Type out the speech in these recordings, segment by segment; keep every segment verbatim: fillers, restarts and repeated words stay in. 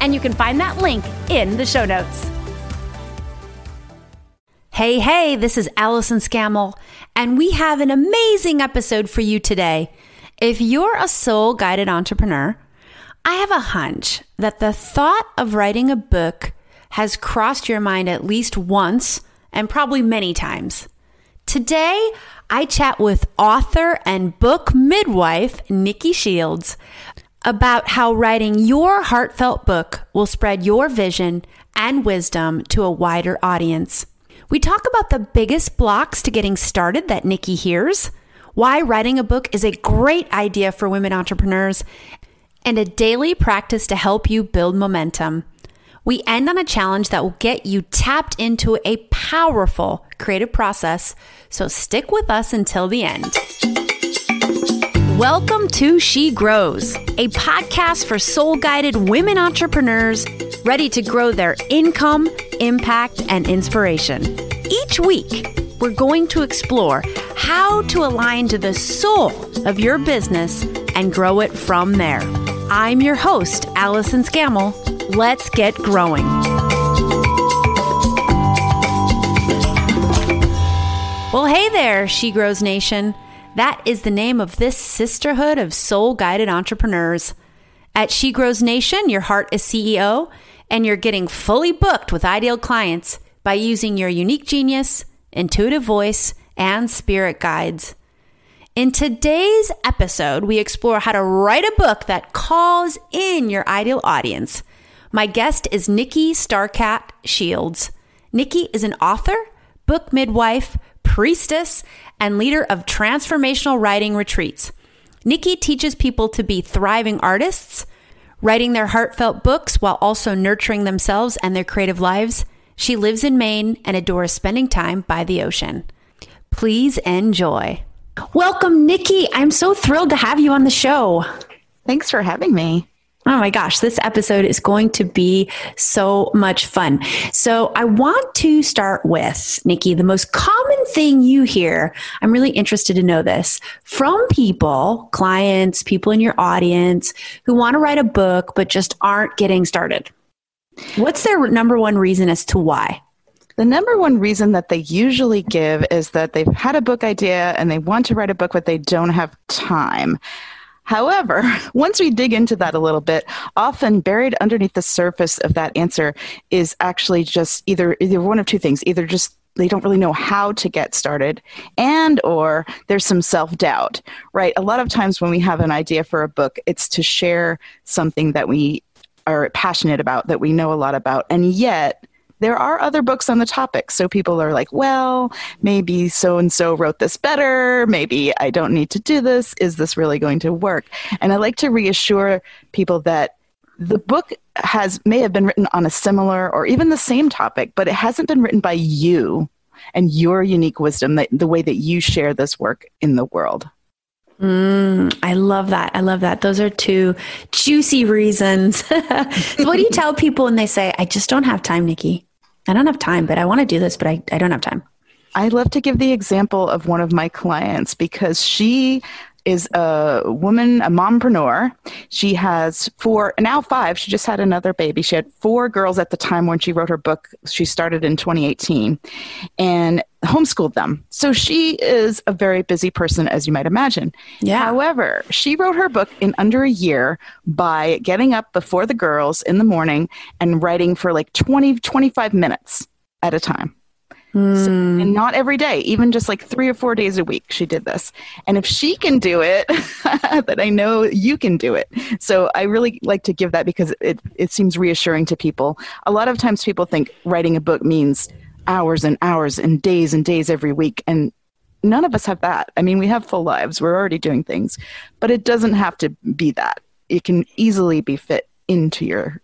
and you can find that link in the show notes. Hey, hey, this is Allison Scammell, and we have an amazing episode for you today. If you're a soul-guided entrepreneur, I have a hunch that the thought of writing a book has crossed your mind at least once and probably many times. Today, I chat with author and book midwife Nikki Shields about how writing your heartfelt book will spread your vision and wisdom to a wider audience. We talk about the biggest blocks to getting started that Nikki hears, why writing a book is a great idea for women entrepreneurs, and a daily practice to help you build momentum. We end on a challenge that will get you tapped into a powerful creative process, so stick with us until the end. Welcome to She Grows, a podcast for soul-guided women entrepreneurs ready to grow their income, impact, and inspiration. Each week, we're going to explore how to align to the soul of your business and grow it from there. I'm your host, Allison Scammell. Let's get growing. Well, hey there, She Grows Nation. That is the name of this sisterhood of soul-guided entrepreneurs. At She Grows Nation, your heart is C E O, and you're getting fully booked with ideal clients by using your unique genius, intuitive voice, and spirit guides. In today's episode, we explore how to write a book that calls in your ideal audience. My guest is Nikki Starcat Shields. Nikki is an author, book midwife, priestess, and leader of transformational writing retreats. Nikki teaches people to be thriving artists, writing their heartfelt books while also nurturing themselves and their creative lives. She lives in Maine and adores spending time by the ocean. Please enjoy. Welcome, Nikki. I'm so thrilled to have you on the show. Thanks for having me. Oh my gosh, this episode is going to be so much fun. So I want to start with, Nikki, the most common thing you hear, I'm really interested to know this, from people, clients, people in your audience who want to write a book but just aren't getting started. What's their number one reason as to why? The number one reason that they usually give is that they've had a book idea and they want to write a book, but they don't have time. However, once we dig into that a little bit, often buried underneath the surface of that answer is actually just either, either one of two things, either just they don't really know how to get started and or there's some self-doubt, right? A lot of times when we have an idea for a book, it's to share something that we are passionate about, that we know a lot about, and yet there are other books on the topic. So people are like, well, maybe so-and-so wrote this better. Maybe I don't need to do this. Is this really going to work? And I like to reassure people that the book has may have been written on a similar or even the same topic, but it hasn't been written by you and your unique wisdom, that, the way that you share this work in the world. Mm, I love that. I love that. Those are two juicy reasons. So what do you tell people when they say, I just don't have time, Nikki? I don't have time, but I want to do this, but I, I don't have time. I love to give the example of one of my clients because she is a woman, a mompreneur. She has four, now five, she just had another baby. She had four girls at the time when she wrote her book. She started in twenty eighteen and homeschooled them. So she is a very busy person, as you might imagine. Yeah. However, she wrote her book in under a year by getting up before the girls in the morning and writing for like twenty, twenty-five minutes at a time. Mm. So, and not every day, even just like three or four days a week, she did this. And if she can do it, then I know you can do it. So I really like to give that because it, it seems reassuring to people. A lot of times people think writing a book means hours and hours and days and days every week. And none of us have that. I mean, we have full lives. We're already doing things, but it doesn't have to be that. It can easily be fit into your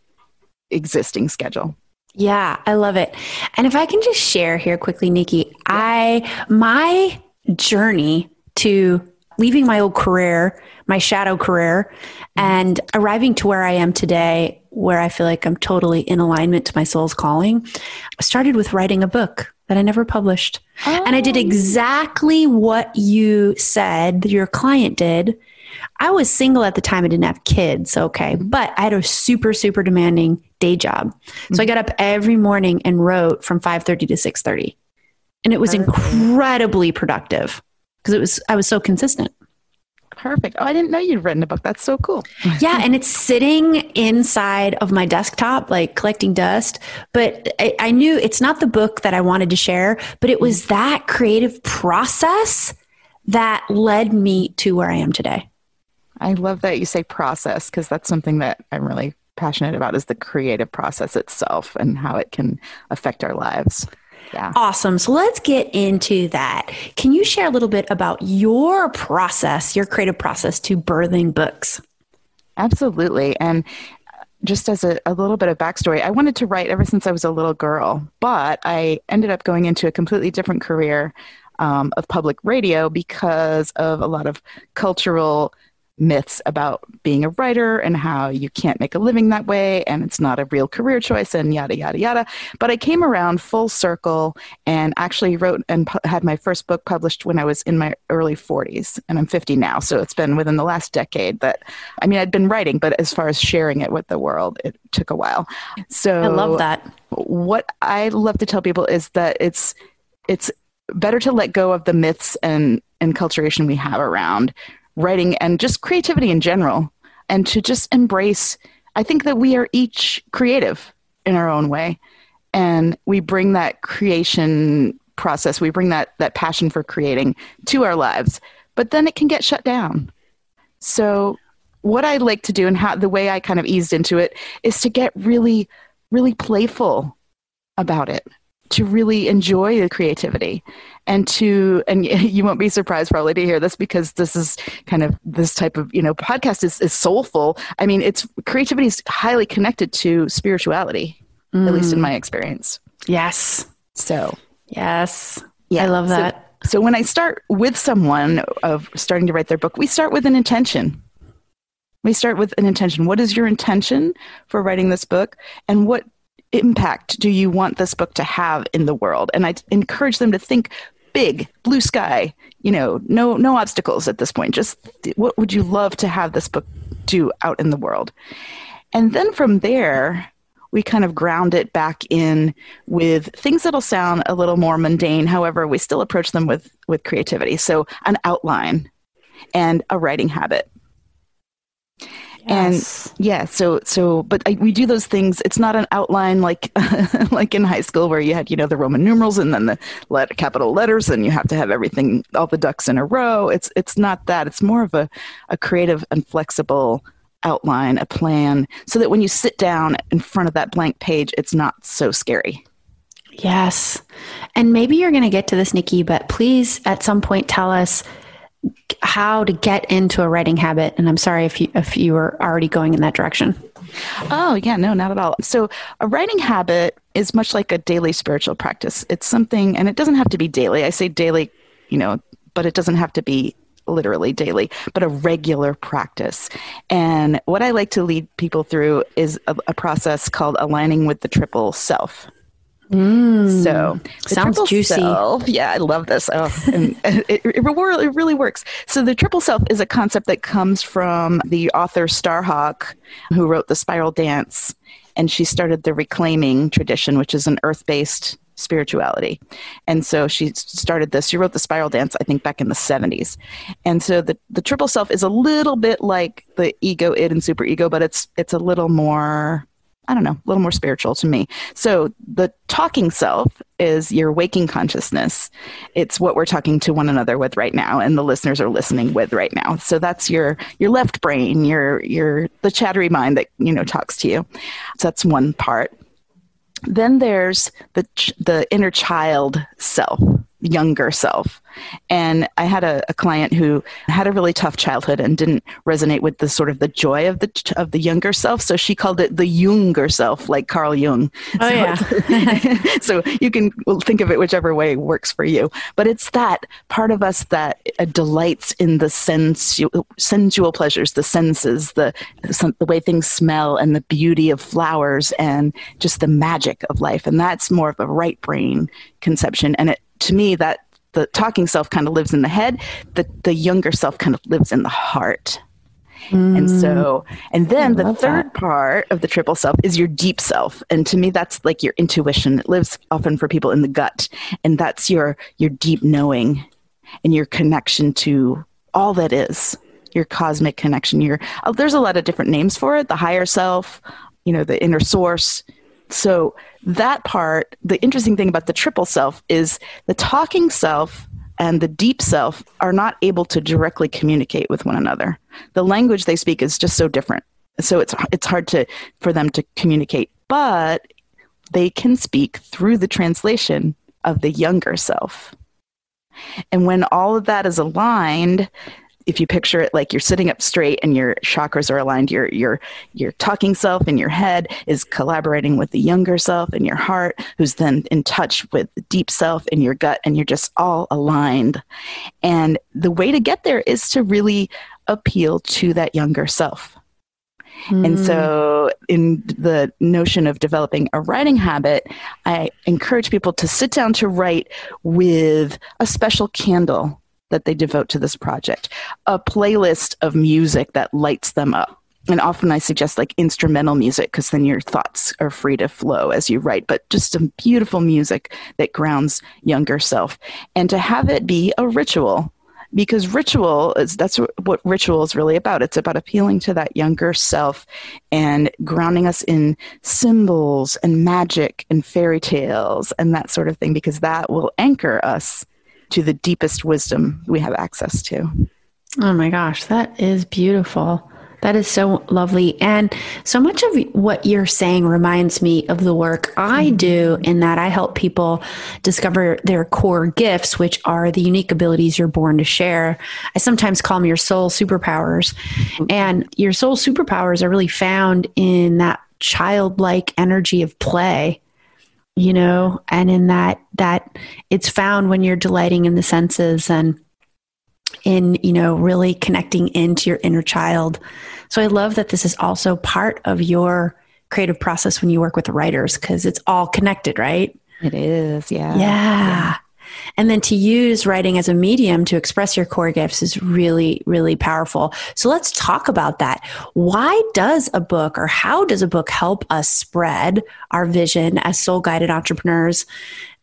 existing schedule. Yeah, I love it. And if I can just share here quickly, Nikki, yeah. I, my journey to leaving my old career, my shadow career, and arriving to where I am today, where I feel like I'm totally in alignment to my soul's calling, started with writing a book that I never published. Oh. And I did exactly what you said your client did. I was single at the time. I didn't have kids. Okay. But I had a super, super demanding day job. So I got up every morning and wrote from five thirty to six thirty. And it was incredibly productive because it was, I was so consistent. Perfect. Oh, I didn't know you'd written a book. That's so cool. Yeah. And it's sitting inside of my desktop, like collecting dust. But I, I knew it's not the book that I wanted to share, but it was that creative process that led me to where I am today. I love that you say process, because that's something that I'm really passionate about, is the creative process itself and how it can affect our lives. Yeah. Awesome. So let's get into that. Can you share a little bit about your process, your creative process to birthing books? Absolutely. And just as a, a little bit of backstory, I wanted to write ever since I was a little girl, but I ended up going into a completely different career um, of public radio because of a lot of cultural myths about being a writer and how you can't make a living that way and it's not a real career choice and yada, yada, yada. But I came around full circle and actually wrote and pu- had my first book published when I was in my early forties, and I'm fifty now. So it's been within the last decade that, I mean, I'd been writing, but as far as sharing it with the world, it took a while. So I love that. What I love to tell people is that it's, it's better to let go of the myths and enculturation we have around writing and just creativity in general, and to just embrace, I think that we are each creative in our own way, and we bring that creation process, we bring that that passion for creating to our lives, but then it can get shut down. So what I like to do, and how the way I kind of eased into it, is to get really, really playful about it, to really enjoy the creativity, and to, and you won't be surprised probably to hear this, because this is kind of, this type of, you know, podcast is, is soulful. I mean, it's, creativity is highly connected to spirituality, mm. at least in my experience. Yes. So. Yes. Yeah. I love that. So, so when I start with someone of starting to write their book, we start with an intention. We start with an intention. What is your intention for writing this book? And what impact do you want this book to have in the world? And I encourage them to think big, blue sky, you know, no no obstacles at this point. Just what would you love to have this book do out in the world? And then from there, we kind of ground it back in with things that'll sound a little more mundane. However, we still approach them with, with creativity. So an outline and a writing habit. Yes. And yeah, so, so, but I, we do those things. It's not an outline like, like in high school where you had, you know, the Roman numerals and then the letter, capital letters, and you have to have everything, all the ducks in a row. It's, it's not that. It's more of a, a creative and flexible outline, a plan, so that when you sit down in front of that blank page, it's not so scary. Yes. And maybe you're going to get to this, Nikki, but please at some point tell us how to get into a writing habit. And I'm sorry if you, if you were already going in that direction. Oh yeah, no, not at all. So a writing habit is much like a daily spiritual practice. It's something, and it doesn't have to be daily. I say daily, you know, but it doesn't have to be literally daily, but a regular practice. And what I like to lead people through is a, a process called aligning with the triple self. Mm, so sounds juicy. Self, yeah, I love this. Oh, and it, it, it really works. So the triple self is a concept that comes from the author Starhawk, who wrote The Spiral Dance, and she started the Reclaiming tradition, which is an earth-based spirituality. And so she started this. She wrote The Spiral Dance, I think, back in the seventies. And so the, the triple self is a little bit like the ego, id, and superego, but it's it's a little more, I don't know, a little more spiritual to me. So the talking self is your waking consciousness. It's what we're talking to one another with right now, and the listeners are listening with right now. So that's your your left brain, your your the chattery mind that, you know, talks to you. So that's one part. Then there's the the inner child self. younger self. And I had a, a client who had a really tough childhood and didn't resonate with the sort of the joy of the of the younger self. So she called it the Junger self, like Carl Jung. Oh, so, yeah. So you can think of it whichever way works for you. But it's that part of us that uh, delights in the sensu- sensual pleasures, the senses, the, some, the way things smell and the beauty of flowers and just the magic of life. And that's more of a right brain conception. And it, to me, that the talking self kind of lives in the head, the the younger self kind of lives in the heart. Mm. And so, and then the third that. part of the triple self is your deep self. And to me, that's like your intuition. It lives often for people in the gut. And that's your your deep knowing and your connection to all that is, your cosmic connection. Your oh, there's a lot of different names for it. The higher self, you know, the inner source. So that part, the interesting thing about the triple self is the talking self and the deep self are not able to directly communicate with one another. The language they speak is just so different. So it's it's hard to for them to communicate, but they can speak through the translation of the younger self. And when all of that is aligned, if you picture it like you're sitting up straight and your chakras are aligned, your your your talking self in your head is collaborating with the younger self in your heart, who's then in touch with the deep self in your gut, and you're just all aligned. And the way to get there is to really appeal to that younger self. Mm. And so in the notion of developing a writing habit, I encourage people to sit down to write with a special candle that they devote to this project, a playlist of music that lights them up. And often I suggest like instrumental music, because then your thoughts are free to flow as you write, but just some beautiful music that grounds younger self. And to have it be a ritual, because ritual is that's what ritual is really about. It's about appealing to that younger self and grounding us in symbols and magic and fairy tales and that sort of thing, because that will anchor us to the deepest wisdom we have access to. Oh my gosh, that is beautiful. That is so lovely. And so much of what you're saying reminds me of the work I do, in that I help people discover their core gifts, which are the unique abilities you're born to share. I sometimes call them your soul superpowers. And your soul superpowers are really found in that childlike energy of play, you know, and in that, that it's found when you're delighting in the senses and in, you know, really connecting into your inner child. So I love that this is also part of your creative process when you work with the writers, because it's all connected, right? It is. Yeah. Yeah. Yeah. And then to use writing as a medium to express your core gifts is really, really powerful. So let's talk about that. Why does a book, or how does a book help us spread our vision as soul-guided entrepreneurs,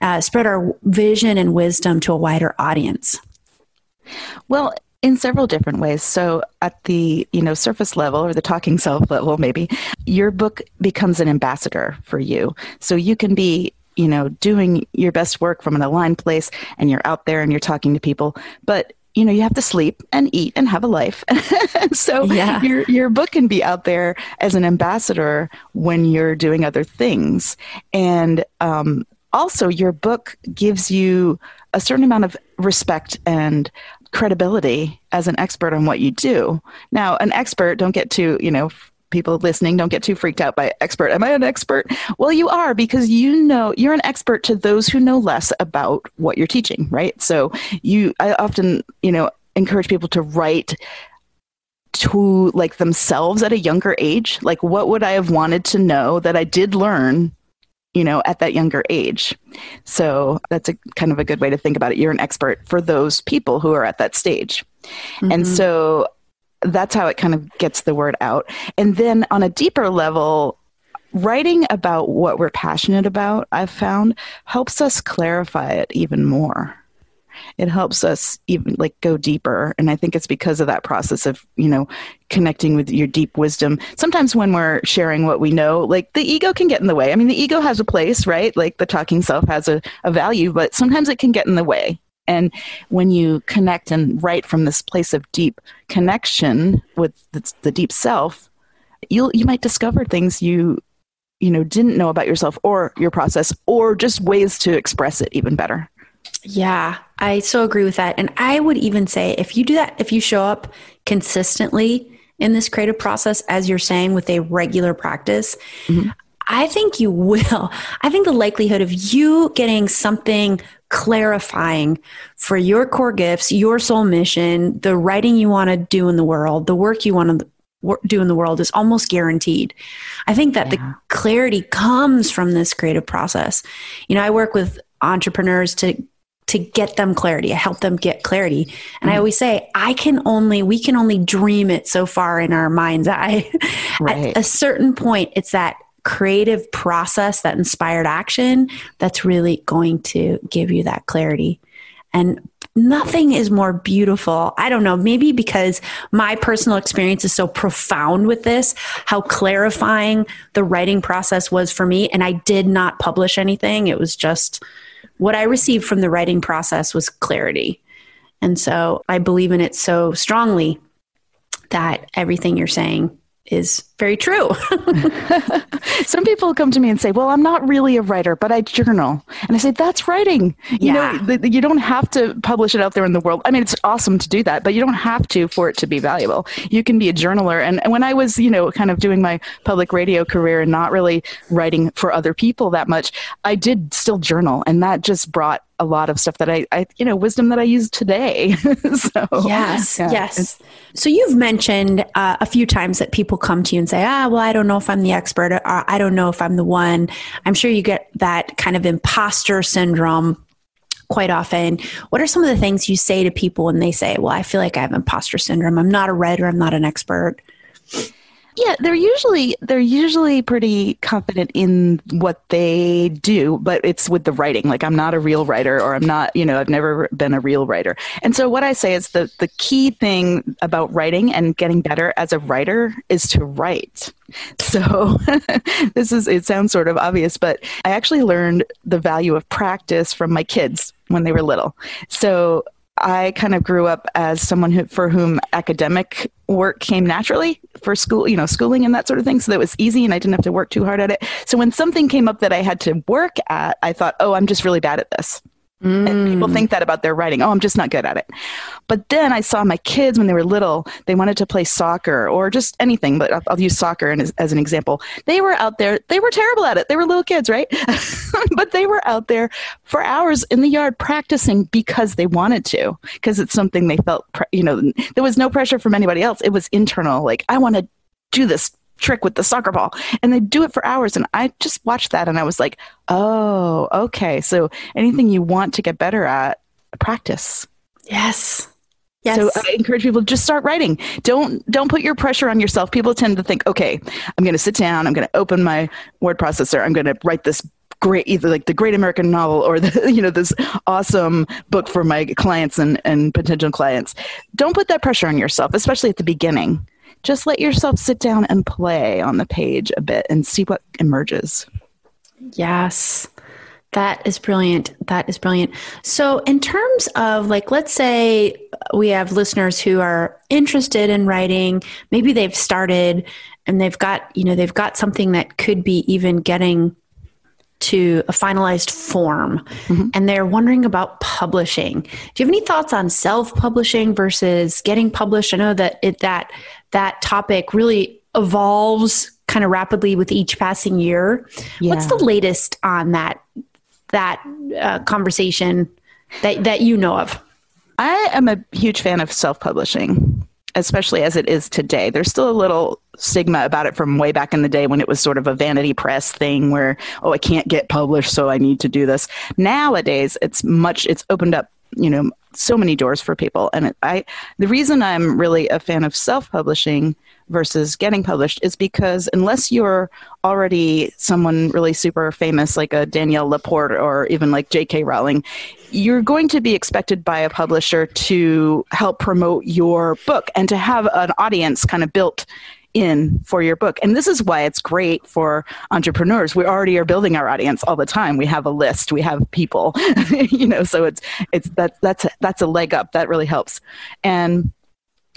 uh, spread our vision and wisdom to a wider audience? Well, in several different ways. So at the, you know, surface level, or the talking self level, maybe your book becomes an ambassador for you. So you can be, you know, doing your best work from an aligned place, and you're out there and you're talking to people, but you know, you have to sleep and eat and have a life. So yeah. your your book can be out there as an ambassador when you're doing other things. And um, also your book gives you a certain amount of respect and credibility as an expert on what you do. Now, an expert, don't get too, you know, people listening, don't get too freaked out by expert. Am I an expert? Well, you are, because you know, you're an expert to those who know less about what you're teaching, right? So you, I often, you know, encourage people to write to like themselves at a younger age. Like, what would I have wanted to know that I did learn, you know, at that younger age? So that's a kind of a good way to think about it. You're an expert for those people who are at that stage. Mm-hmm. And so that's how it kind of gets the word out. And then on a deeper level, writing about what we're passionate about, I've found, helps us clarify it even more. It helps us even like go deeper. And I think it's because of that process of, you know, connecting with your deep wisdom. Sometimes when we're sharing what we know, like the ego can get in the way. I mean, the ego has a place, right? Like the talking self has a, a value, but sometimes it can get in the way. And when you connect and write from this place of deep connection with the, the deep self, you'll, you might discover things you, you know, didn't know about yourself or your process, or just ways to express it even better. Yeah, I so agree with that. And I would even say if you do that, if you show up consistently in this creative process, as you're saying, with a regular practice, mm-hmm. I think you will. I think the likelihood of you getting something clarifying for your core gifts, your soul mission, the writing you want to do in the world, the work you want to do in the world is almost guaranteed. I think that yeah. the clarity comes from this creative process. You know, I work with entrepreneurs to to get them clarity. I help them get clarity. And mm-hmm. I always say, I can only, we can only dream it so far in our mind's eye. Right. At a certain point, it's that creative process, that inspired action, that's really going to give you that clarity. And nothing is more beautiful. I don't know, maybe because my personal experience is so profound with this, how clarifying the writing process was for me. And I did not publish anything. It was just what I received from the writing process was clarity. And so I believe in it so strongly that everything you're saying is very true. Some people come to me and say, well, I'm not really a writer, but I journal. And I say, that's writing. You yeah. know, th- you don't have to publish it out there in the world. I mean, it's awesome to do that, but you don't have to for it to be valuable. You can be a journaler. And when I was, you know, kind of doing my public radio career and not really writing for other people that much, I did still journal. And that just brought a lot of stuff that I, I you know, wisdom that I use today. so Yes, yeah, yes. So you've mentioned uh, a few times that people come to you and say, ah, well, I don't know if I'm the expert. Or I don't know if I'm the one. I'm sure you get that kind of imposter syndrome quite often. What are some of the things you say to people when they say, well, I feel like I have imposter syndrome. I'm not a writer. I'm not an expert. Yeah, they're usually they're usually pretty confident in what they do, but it's with the writing. Like, I'm not a real writer, or I'm not, you know, I've never been a real writer. And so what I say is the the key thing about writing and getting better as a writer is to write. So this is, it sounds sort of obvious, but I actually learned the value of practice from my kids when they were little. So I kind of grew up as someone who, for whom academic work came naturally for school, you know, schooling and that sort of thing. So that was easy and I didn't have to work too hard at it. So when something came up that I had to work at, I thought, oh, I'm just really bad at this. Mm. And people think that about their writing. Oh, I'm just not good at it. But then I saw my kids when they were little, they wanted to play soccer or just anything, but I'll, I'll use soccer as, as an example. They were out there, they were terrible at it. They were little kids, right? But they were out there for hours in the yard practicing because they wanted to, because it's something they felt, you know, there was no pressure from anybody else. It was internal. Like, I want to do this trick with the soccer ball, and they do it for hours. And I just watched that and I was like, oh, okay. So anything you want to get better at, practice. Yes. Yes. So I encourage people to just start writing. Don't, don't put your pressure on yourself. People tend to think, okay, I'm going to sit down, I'm going to open my word processor, I'm going to write this great, either like the great American novel or the, you know, this awesome book for my clients and, and potential clients. Don't put that pressure on yourself, especially at the beginning. Just let yourself sit down and play on the page a bit and see what emerges. Yes. That is brilliant. That is brilliant. So in terms of, like, let's say we have listeners who are interested in writing, maybe they've started and they've got, you know, they've got something that could be even getting to a finalized form, mm-hmm. and they're wondering about publishing. Do you have any thoughts on self-publishing versus getting published? I know that it, that that topic really evolves kind of rapidly with each passing year. Yeah. What's the latest on that that uh, conversation that that you know of? I am a huge fan of self-publishing, especially as it is today. There's still a little stigma about it from way back in the day when it was sort of a vanity press thing where, oh, I can't get published, so I need to do this. Nowadays, it's much, it's opened up, you know, so many doors for people. And it, I, the reason I'm really a fan of self-publishing versus getting published is because unless you're already someone really super famous, like a Danielle Laporte or even like J K Rowling, you're going to be expected by a publisher to help promote your book and to have an audience kind of built in for your book. And this is why it's great for entrepreneurs. We already are building our audience all the time. We have a list, we have people, you know, so it's, it's, that, that's, that's a leg up that really helps. And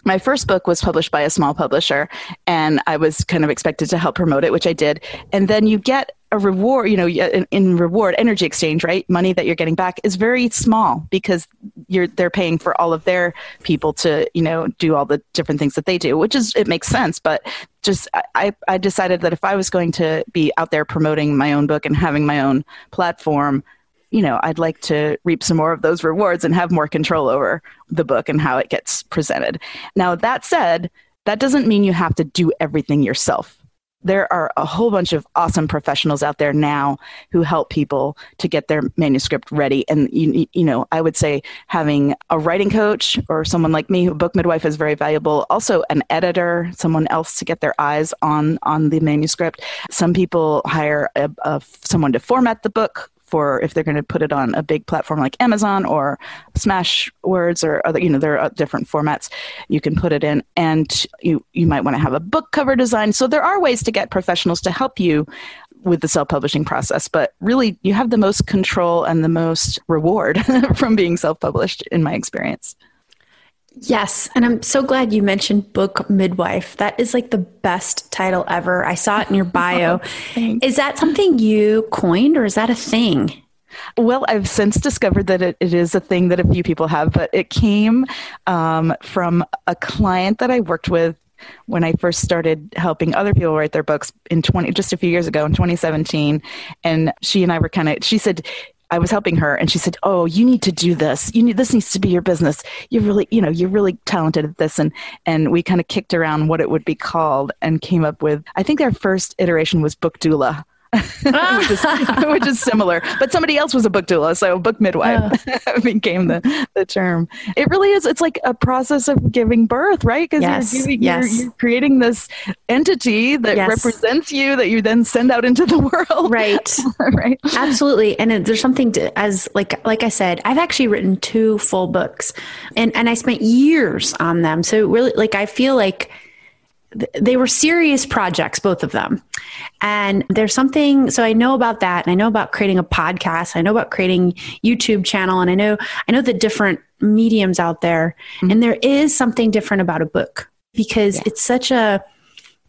my first book was published by a small publisher, and I was kind of expected to help promote it, which I did. And then you get a reward, you know, in, in reward, energy exchange, right? Money that you're getting back is very small because you're they're paying for all of their people to, you know, do all the different things that they do, which is, it makes sense. But just, I, I decided that if I was going to be out there promoting my own book and having my own platform, you know, I'd like to reap some more of those rewards and have more control over the book and how it gets presented. Now, that said, that doesn't mean you have to do everything yourself. There are a whole bunch of awesome professionals out there now who help people to get their manuscript ready. And, you, you know, I would say having a writing coach or someone like me, who book midwife, is very valuable. Also an editor, someone else to get their eyes on, on the manuscript. Some people hire a, a, someone to format the book, for if they're going to put it on a big platform like Amazon or Smashwords or other, you know, there are different formats you can put it in. And you, you might want to have a book cover design. So there are ways to get professionals to help you with the self-publishing process, but really you have the most control and the most reward from being self-published, in my experience. Yes. And I'm so glad you mentioned Book Midwife. That is like the best title ever. I saw it in your bio. Oh, is that something you coined, or is that a thing? Well, I've since discovered that it, it is a thing that a few people have, but it came um, from a client that I worked with when I first started helping other people write their books in twenty just a few years ago in twenty seventeen. And she and I were kind of, she said, I was helping her, and she said, "Oh, you need to do this. You need, this needs to be your business. You're really, you know, you're really talented at this." And and we kind of kicked around what it would be called, and came up with, I think our first iteration was Book Doula, which, is, which is similar. But somebody else was a book doula, so Book Midwife oh. became the, the term. It really is. It's like a process of giving birth, right? Because yes. you're, giving, yes. you're, you're creating this entity that yes. represents you, that you then send out into the world. Right. Right. Absolutely. And there's something to, as like like I said, I've actually written two full books, and and I spent years on them. So really, like, I feel like they were serious projects, both of them. And there's something, so I know about that. And I know about creating a podcast. I know about creating YouTube channel. And I know, I know the different mediums out there, mm-hmm. and there is something different about a book, because yeah. it's such a,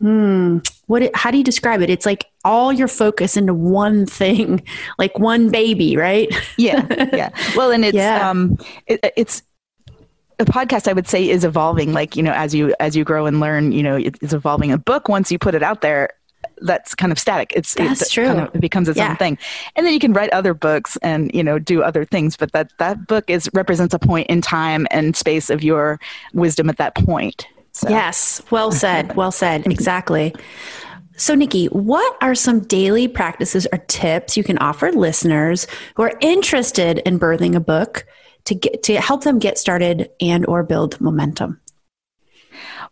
hmm, what, it, how do you describe it? It's like all your focus into one thing, like one baby, right? Yeah. Yeah. Well, and it's, yeah. um, it, it's, a podcast, I would say, is evolving. Like, you know, as you as you grow and learn, you know, it, it's evolving. A book, once you put it out there, that's kind of static. It's that's it, true. Kind of, it becomes its yeah. own thing, and then you can write other books and, you know, do other things. But that that book is represents a point in time and space of your wisdom at that point. So. Yes, well said. Well said. Exactly. So, Nikki, what are some daily practices or tips you can offer listeners who are interested in birthing a book, to get, to help them get started and or build momentum?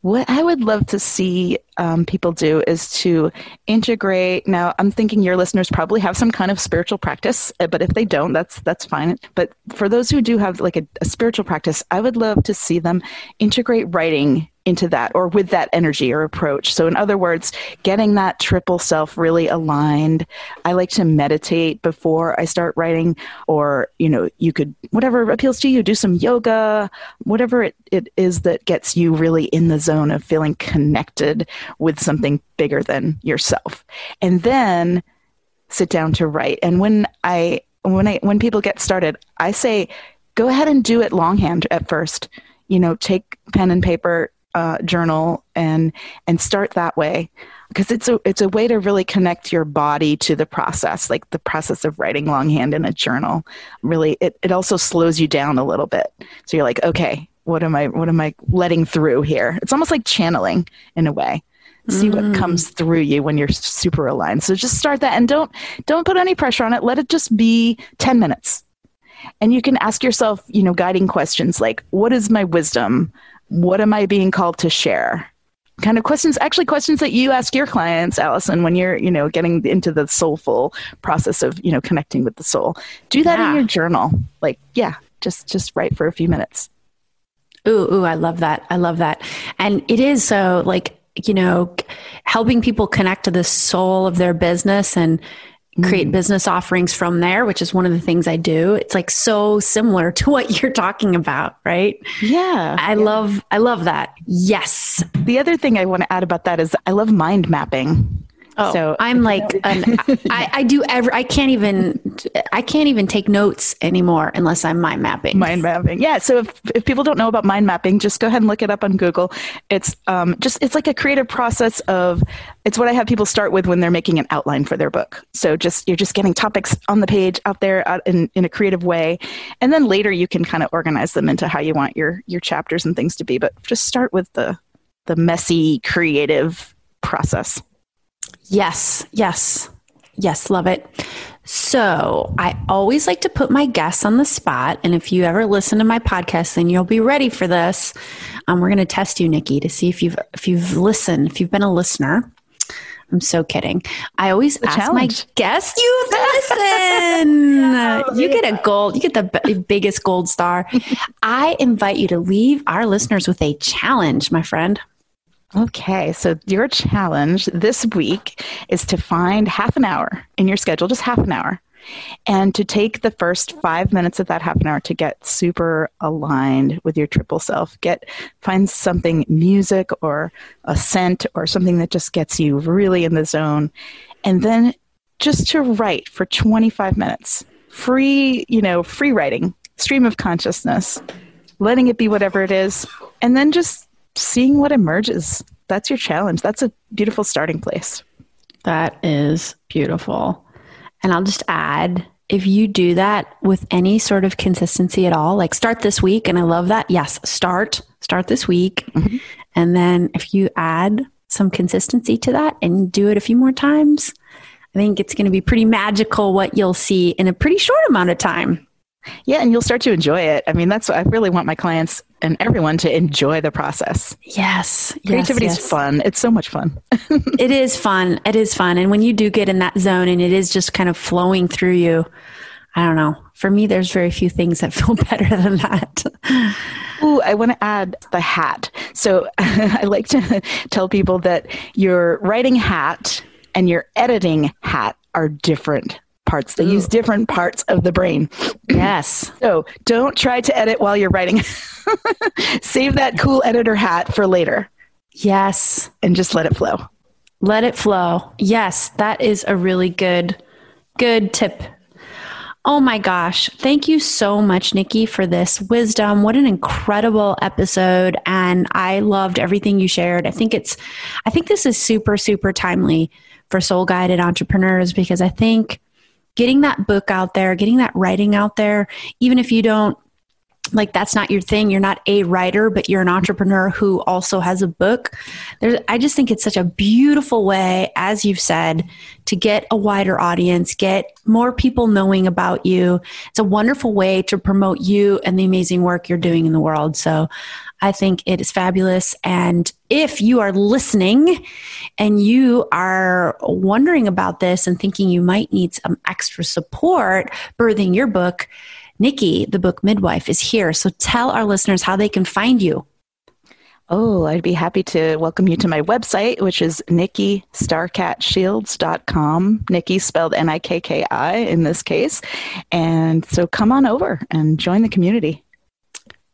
What I would love to see um, people do is to integrate. Now, I'm thinking your listeners probably have some kind of spiritual practice, but if they don't, that's that's fine. But for those who do have like a, a spiritual practice, I would love to see them integrate writing into that, or with that energy or approach. So in other words, getting that triple self really aligned. I like to meditate before I start writing, or, you know, you could, whatever appeals to you, do some yoga, whatever it, it is that gets you really in the zone of feeling connected with something bigger than yourself. And then sit down to write. And when I, when I, when people get started, I say, go ahead and do it longhand at first. You know, take pen and paper, Uh, journal and and start that way, because it's a it's a way to really connect your body to the process, like the process of writing longhand in a journal. Really, it, it also slows you down a little bit. So you're like, okay, what am I what am I letting through here? It's almost like channeling in a way. See mm. what comes through you when you're super aligned. So just start that, and don't don't put any pressure on it. Let it just be ten minutes, and you can ask yourself, you know, guiding questions like, what is my wisdom? What am I being called to share? Kind of questions, actually questions that you ask your clients, Allison, when you're, you know, getting into the soulful process of, you know, connecting with the soul. Do that yeah. in your journal. Like, yeah, just, just write for a few minutes. Ooh, ooh, I love that. I love that. And it is so, like, you know, helping people connect to the soul of their business and create mm. business offerings from there, which is one of the things I do. It's like so similar to what you're talking about, right? Yeah. I yeah. love, I love that. Yes. The other thing I want to add about that is I love mind mapping. Oh, so I'm like, an, I, I do every, I can't even, I can't even take notes anymore unless I'm mind mapping. Mind mapping. Yeah. So if, if people don't know about mind mapping, just go ahead and look it up on Google. It's um just, it's like a creative process of, it's what I have people start with when they're making an outline for their book. So just, you're just getting topics on the page out there out in, in a creative way. And then later you can kind of organize them into how you want your, your chapters and things to be, but just start with the, the messy creative process. Yes, yes, yes. Love it. So I always like to put my guests on the spot. And if you ever listen to my podcast, then you'll be ready for this. Um, we're going to test you, Nikki, to see if you've, if you've listened, if you've been a listener. I'm so kidding. I always the ask challenge. my guests, you listen. yeah, you yeah. get a gold, you get the b- biggest gold star. I invite you to leave our listeners with a challenge, my friend. Okay, so your challenge this week is to find half an hour in your schedule, just half an hour, and to take the first five minutes of that half an hour to get super aligned with your triple self. Get find something, music or a scent or something that just gets you really in the zone, and then just to write for twenty-five minutes. Free, you know, free writing, stream of consciousness, letting it be whatever it is, and then just seeing what emerges. That's your challenge. That's a beautiful starting place. That is beautiful. And I'll just add, if you do that with any sort of consistency at all, like start this week, and I love that. Yes, start, start this week. Mm-hmm. And then if you add some consistency to that and do it a few more times, I think it's going to be pretty magical what you'll see in a pretty short amount of time. Yeah, and you'll start to enjoy it. I mean, that's what I really want my clients and everyone to enjoy the process. Yes. Creativity yes, is yes. fun. It's so much fun. It is fun. It is fun. And when you do get in that zone and it is just kind of flowing through you, I don't know. For me, there's very few things that feel better than that. Ooh, I want to add the hat. So I like to tell people that your writing hat and your editing hat are different parts. They Ooh. use different parts of the brain. Yes. So don't try to edit while you're writing. Save that cool editor hat for later. Yes. And just let it flow. Let it flow. Yes. That is a really good, good tip. Oh my gosh. Thank you so much, Nikki, for this wisdom. What an incredible episode. And I loved everything you shared. I think it's, I think this is super, super timely for soul guided entrepreneurs, because I think getting that book out there, getting that writing out there, even if you don't, like that's not your thing, you're not a writer, but you're an entrepreneur who also has a book. There's, I just think it's such a beautiful way, as you've said, to get a wider audience, get more people knowing about you. It's a wonderful way to promote you and the amazing work you're doing in the world. So I think it is fabulous. And if you are listening and you are wondering about this and thinking you might need some extra support birthing your book, Nikki, the book midwife, is here. So tell our listeners how they can find you. Oh, I'd be happy to welcome you to my website, which is Nikki Starcat Shields dot com. Nikki spelled N I K K I in this case. And so come on over and join the community.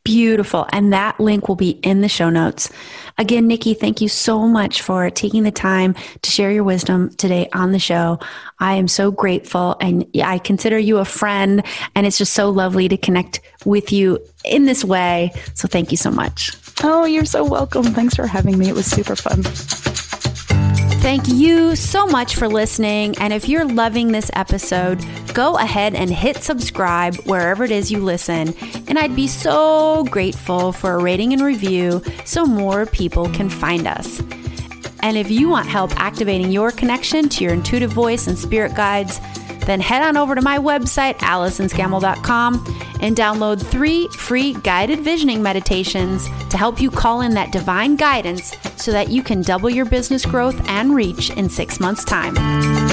Beautiful. And that link will be in the show notes. Again, Nikki, thank you so much for taking the time to share your wisdom today on the show. I am so grateful, and I consider you a friend, and it's just so lovely to connect with you in this way. So thank you so much. Oh, you're so welcome. Thanks for having me. It was super fun. Thank you so much for listening. And if you're loving this episode, go ahead and hit subscribe wherever it is you listen. And I'd be so grateful for a rating and review so more people can find us. And if you want help activating your connection to your intuitive voice and spirit guides, then head on over to my website, Alison Scammell dot com, and download three free guided visioning meditations to help you call in that divine guidance so that you can double your business growth and reach in six months' time.